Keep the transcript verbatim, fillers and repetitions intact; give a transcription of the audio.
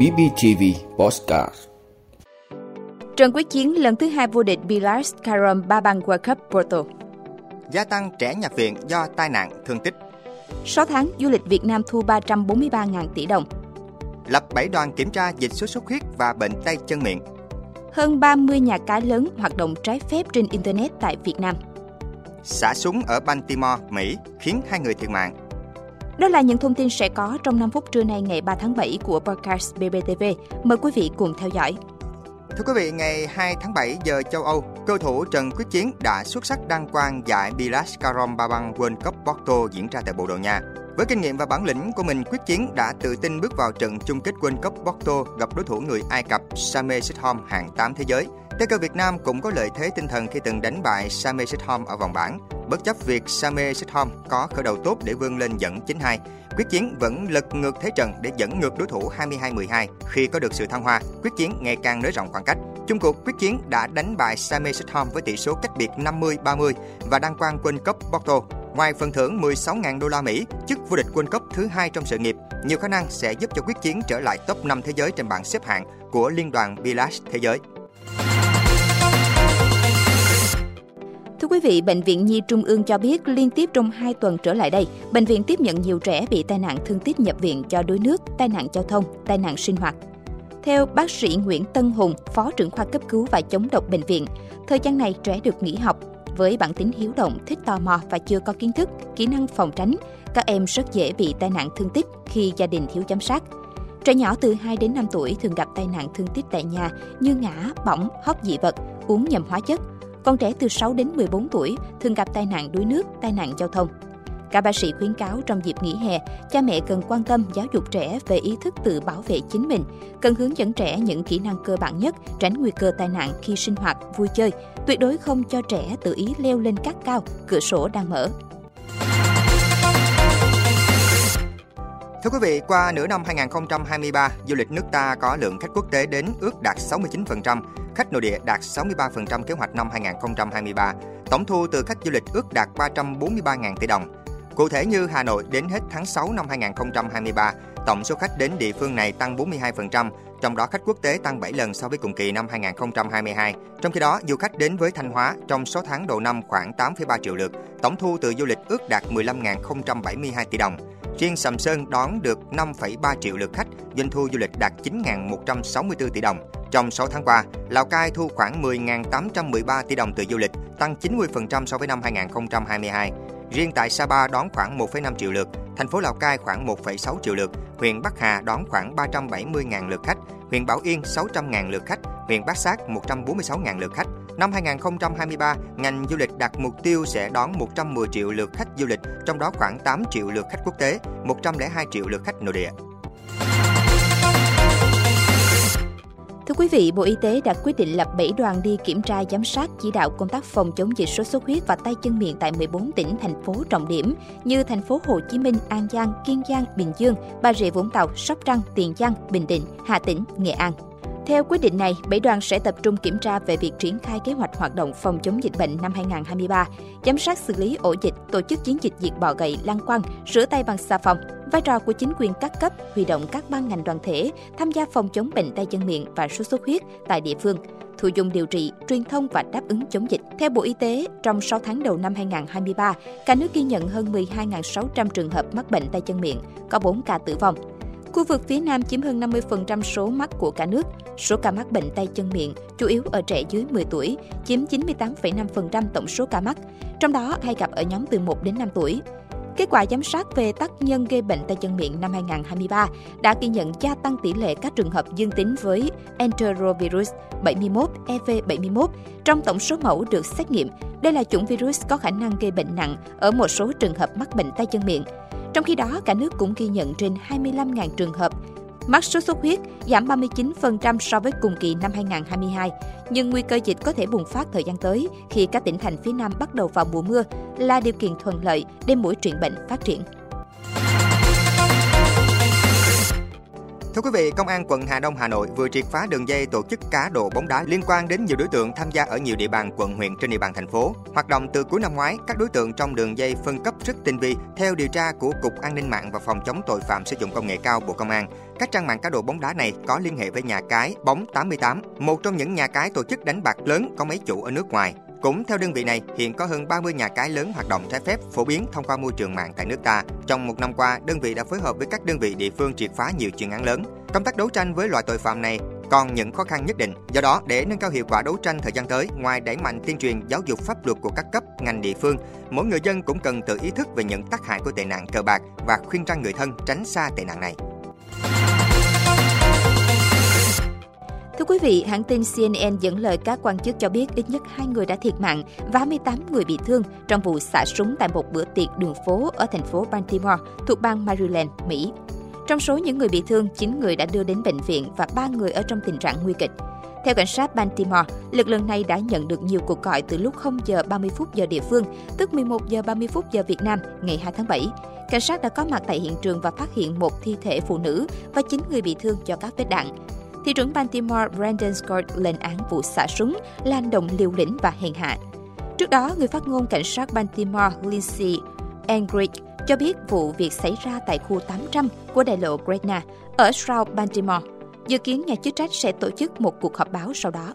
bê pê tê vê Podcast. Trần Quyết Chiến lần thứ hai vô địch Billiards Carom ba băng World Cup Porto. Gia tăng trẻ nhập viện do tai nạn thương tích. sáu tháng du lịch Việt Nam thu ba trăm bốn mươi ba nghìn tỷ đồng. Lập bảy đoàn kiểm tra dịch sốt xuất huyết và bệnh tay chân miệng. Hơn ba mươi nhà cái lớn hoạt động trái phép trên Internet tại Việt Nam. Xả súng ở Baltimore, Mỹ khiến hai người thiệt mạng. Đó là những thông tin sẽ có trong năm phút trưa nay ngày ba tháng bảy của podcast bê pê tê vê. Mời quý vị cùng theo dõi. Thưa quý vị, ngày hai tháng bảy giờ châu Âu, cầu thủ Trần Quyết Chiến đã xuất sắc đăng quang giải Billiards Carom ba băng World Cup Porto diễn ra tại Bồ Đào Nha. Với kinh nghiệm và bản lĩnh của mình, Quyết Chiến đã tự tin bước vào trận chung kết World Cup Porto gặp đối thủ người Ai Cập Sameh Sidhom hạng tám thế giới. Tay cờ Việt Nam cũng có lợi thế tinh thần khi từng đánh bại Sameh Sidhom ở vòng bảng. Bất chấp việc Sameh Sidhom có khởi đầu tốt để vươn lên dẫn chín hai, Quyết Chiến vẫn lật ngược thế trận để dẫn ngược đối thủ hai mươi hai mười hai. Khi có được sự thăng hoa, Quyết Chiến ngày càng nới rộng khoảng cách. Chung cuộc, Quyết Chiến đã đánh bại Sameh Sidhom với tỷ số cách biệt năm mươi ba mươi và đăng quang World Cup Porto. Ngoài phần thưởng mười sáu nghìn đô la Mỹ, chức vô địch World Cup thứ hai trong sự nghiệp, nhiều khả năng sẽ giúp cho Quyết Chiến trở lại top năm thế giới trên bảng xếp hạng của Liên đoàn Billiards Thế giới. Thưa quý vị, Bệnh viện Nhi Trung ương cho biết liên tiếp trong hai tuần trở lại đây, bệnh viện tiếp nhận nhiều trẻ bị tai nạn thương tích nhập viện do đuối nước, tai nạn giao thông, tai nạn sinh hoạt. Theo bác sĩ Nguyễn Tân Hùng, Phó trưởng khoa cấp cứu và chống độc bệnh viện, thời gian này trẻ được nghỉ học. Với bản tính hiếu động, thích tò mò và chưa có kiến thức, kỹ năng phòng tránh, các em rất dễ bị tai nạn thương tích khi gia đình thiếu giám sát. Trẻ nhỏ từ hai đến năm tuổi thường gặp tai nạn thương tích tại nhà như ngã, bỏng, hóc dị vật, uống nhầm hóa chất. Còn trẻ từ sáu đến mười bốn tuổi thường gặp tai nạn đuối nước, tai nạn giao thông. Các bác sĩ khuyến cáo trong dịp nghỉ hè, cha mẹ cần quan tâm giáo dục trẻ về ý thức tự bảo vệ chính mình, cần hướng dẫn trẻ những kỹ năng cơ bản nhất, tránh nguy cơ tai nạn khi sinh hoạt, vui chơi, tuyệt đối không cho trẻ tự ý leo lên các cao, cửa sổ đang mở. Thưa quý vị, qua nửa năm hai không hai ba, du lịch nước ta có lượng khách quốc tế đến ước đạt sáu mươi chín phần trăm, khách nội địa đạt sáu mươi ba phần trăm kế hoạch năm hai không hai ba. Tổng thu từ khách du lịch ước đạt ba trăm bốn mươi ba nghìn tỷ đồng. Cụ thể như Hà Nội đến hết tháng sáu năm hai không hai ba, tổng số khách đến địa phương này tăng bốn mươi hai phần trăm, trong đó khách quốc tế tăng bảy lần so với cùng kỳ năm hai không hai hai. Trong khi đó, du khách đến với Thanh Hóa trong sáu tháng đầu năm khoảng tám phẩy ba triệu lượt, tổng thu từ du lịch ước đạt mười lăm nghìn không trăm bảy mươi hai tỷ đồng. Riêng Sầm Sơn đón được năm phẩy ba triệu lượt khách, doanh thu du lịch đạt chín nghìn một trăm sáu mươi tư tỷ đồng. Trong sáu tháng qua, Lào Cai thu khoảng mười nghìn tám trăm mười ba tỷ đồng từ du lịch, tăng chín mươi phần trăm so với năm hai không hai hai. Riêng tại Sapa đón khoảng một phẩy năm triệu lượt, thành phố Lào Cai khoảng một phẩy sáu triệu lượt, huyện Bắc Hà đón khoảng ba trăm bảy mươi nghìn lượt khách, huyện Bảo Yên sáu trăm nghìn lượt khách, huyện Bát Sát một trăm bốn mươi sáu nghìn lượt khách. Năm hai không hai ba, ngành du lịch đặt mục tiêu sẽ đón một trăm mười triệu lượt khách du lịch, trong đó khoảng tám triệu lượt khách quốc tế, một trăm lẻ hai triệu lượt khách nội địa. Thưa quý vị, Bộ Y tế đã quyết định lập bảy đoàn đi kiểm tra giám sát chỉ đạo công tác phòng chống dịch sốt xuất huyết và tay chân miệng tại mười bốn tỉnh, thành phố trọng điểm như thành phố Hồ Chí Minh, An Giang, Kiên Giang, Bình Dương, Bà Rịa Vũng Tàu, Sóc Trăng, Tiền Giang, Bình Định, Hà Tĩnh, Nghệ An. Theo quyết định này, bảy đoàn sẽ tập trung kiểm tra về việc triển khai kế hoạch hoạt động phòng chống dịch bệnh năm hai không hai ba, giám sát xử lý ổ dịch, tổ chức chiến dịch diệt bọ gậy, lăng quăng, rửa tay bằng xà phòng, vai trò của chính quyền các cấp, huy động các ban ngành đoàn thể tham gia phòng chống bệnh tay chân miệng và sốt xuất huyết tại địa phương, thu dung điều trị, truyền thông và đáp ứng chống dịch. Theo Bộ Y tế, trong sáu tháng đầu năm hai không hai ba, cả nước ghi nhận hơn mười hai nghìn sáu trăm trường hợp mắc bệnh tay chân miệng, có bốn ca tử vong. Khu vực phía Nam chiếm hơn năm mươi phần trăm số mắc của cả nước. Số ca mắc bệnh tay chân miệng chủ yếu ở trẻ dưới mười tuổi, chiếm chín mươi tám phẩy năm phần trăm tổng số ca mắc, trong đó hay gặp ở nhóm từ một đến năm tuổi. Kết quả giám sát về tác nhân gây bệnh tay chân miệng năm hai không hai ba đã ghi nhận gia tăng tỷ lệ các trường hợp dương tính với Enterovirus bảy mươi mốt, E V bảy mươi mốt trong tổng số mẫu được xét nghiệm. Đây là chủng virus có khả năng gây bệnh nặng ở một số trường hợp mắc bệnh tay chân miệng. Trong khi đó, cả nước cũng ghi nhận trên hai mươi lăm nghìn trường hợp mắc sốt xuất huyết, giảm ba mươi chín phần trăm so với cùng kỳ năm hai không hai hai. Nhưng nguy cơ dịch có thể bùng phát thời gian tới khi các tỉnh thành phía Nam bắt đầu vào mùa mưa là điều kiện thuận lợi để muỗi truyền bệnh phát triển. Thưa quý vị, Công an quận Hà Đông, Hà Nội vừa triệt phá đường dây tổ chức cá độ bóng đá liên quan đến nhiều đối tượng tham gia ở nhiều địa bàn quận huyện trên địa bàn thành phố. Hoạt động từ cuối năm ngoái, các đối tượng trong đường dây phân cấp rất tinh vi. Theo điều tra của Cục An ninh mạng và Phòng chống tội phạm sử dụng công nghệ cao Bộ Công an, các trang mạng cá độ bóng đá này có liên hệ với nhà cái Bóng tám tám, một trong những nhà cái tổ chức đánh bạc lớn có mấy chủ ở nước ngoài. Cũng theo đơn vị này, hiện có hơn ba mươi nhà cái lớn hoạt động trái phép phổ biến thông qua môi trường mạng tại nước ta. Trong một năm qua, đơn vị đã phối hợp với các đơn vị địa phương triệt phá nhiều chuyên án lớn. Công tác đấu tranh với loại tội phạm này còn những khó khăn nhất định. Do đó, để nâng cao hiệu quả đấu tranh thời gian tới, ngoài đẩy mạnh tuyên truyền giáo dục pháp luật của các cấp, ngành địa phương, mỗi người dân cũng cần tự ý thức về những tác hại của tệ nạn cờ bạc và khuyên răn người thân tránh xa tệ nạn này. Thưa quý vị, hãng tin xê en en dẫn lời các quan chức cho biết ít nhất hai người đã thiệt mạng và hai mươi tám người bị thương trong vụ xả súng tại một bữa tiệc đường phố ở thành phố Baltimore thuộc bang Maryland, Mỹ. Trong số những người bị thương, chín người đã đưa đến bệnh viện và ba người ở trong tình trạng nguy kịch. Theo cảnh sát Baltimore, lực lượng này đã nhận được nhiều cuộc gọi từ lúc không giờ ba mươi phút giờ địa phương, tức mười một giờ ba mươi phút giờ Việt Nam, ngày hai tháng bảy. Cảnh sát đã có mặt tại hiện trường và phát hiện một thi thể phụ nữ và chín người bị thương do các vết đạn. Thị trưởng Baltimore Brandon Scott lên án vụ xả súng là hành động liều lĩnh và hèn hạ. Trước đó, người phát ngôn cảnh sát Baltimore Lindsey Engrick cho biết vụ việc xảy ra tại khu tám trăm của đại lộ Gretna ở South Baltimore. Dự kiến nhà chức trách sẽ tổ chức một cuộc họp báo sau đó.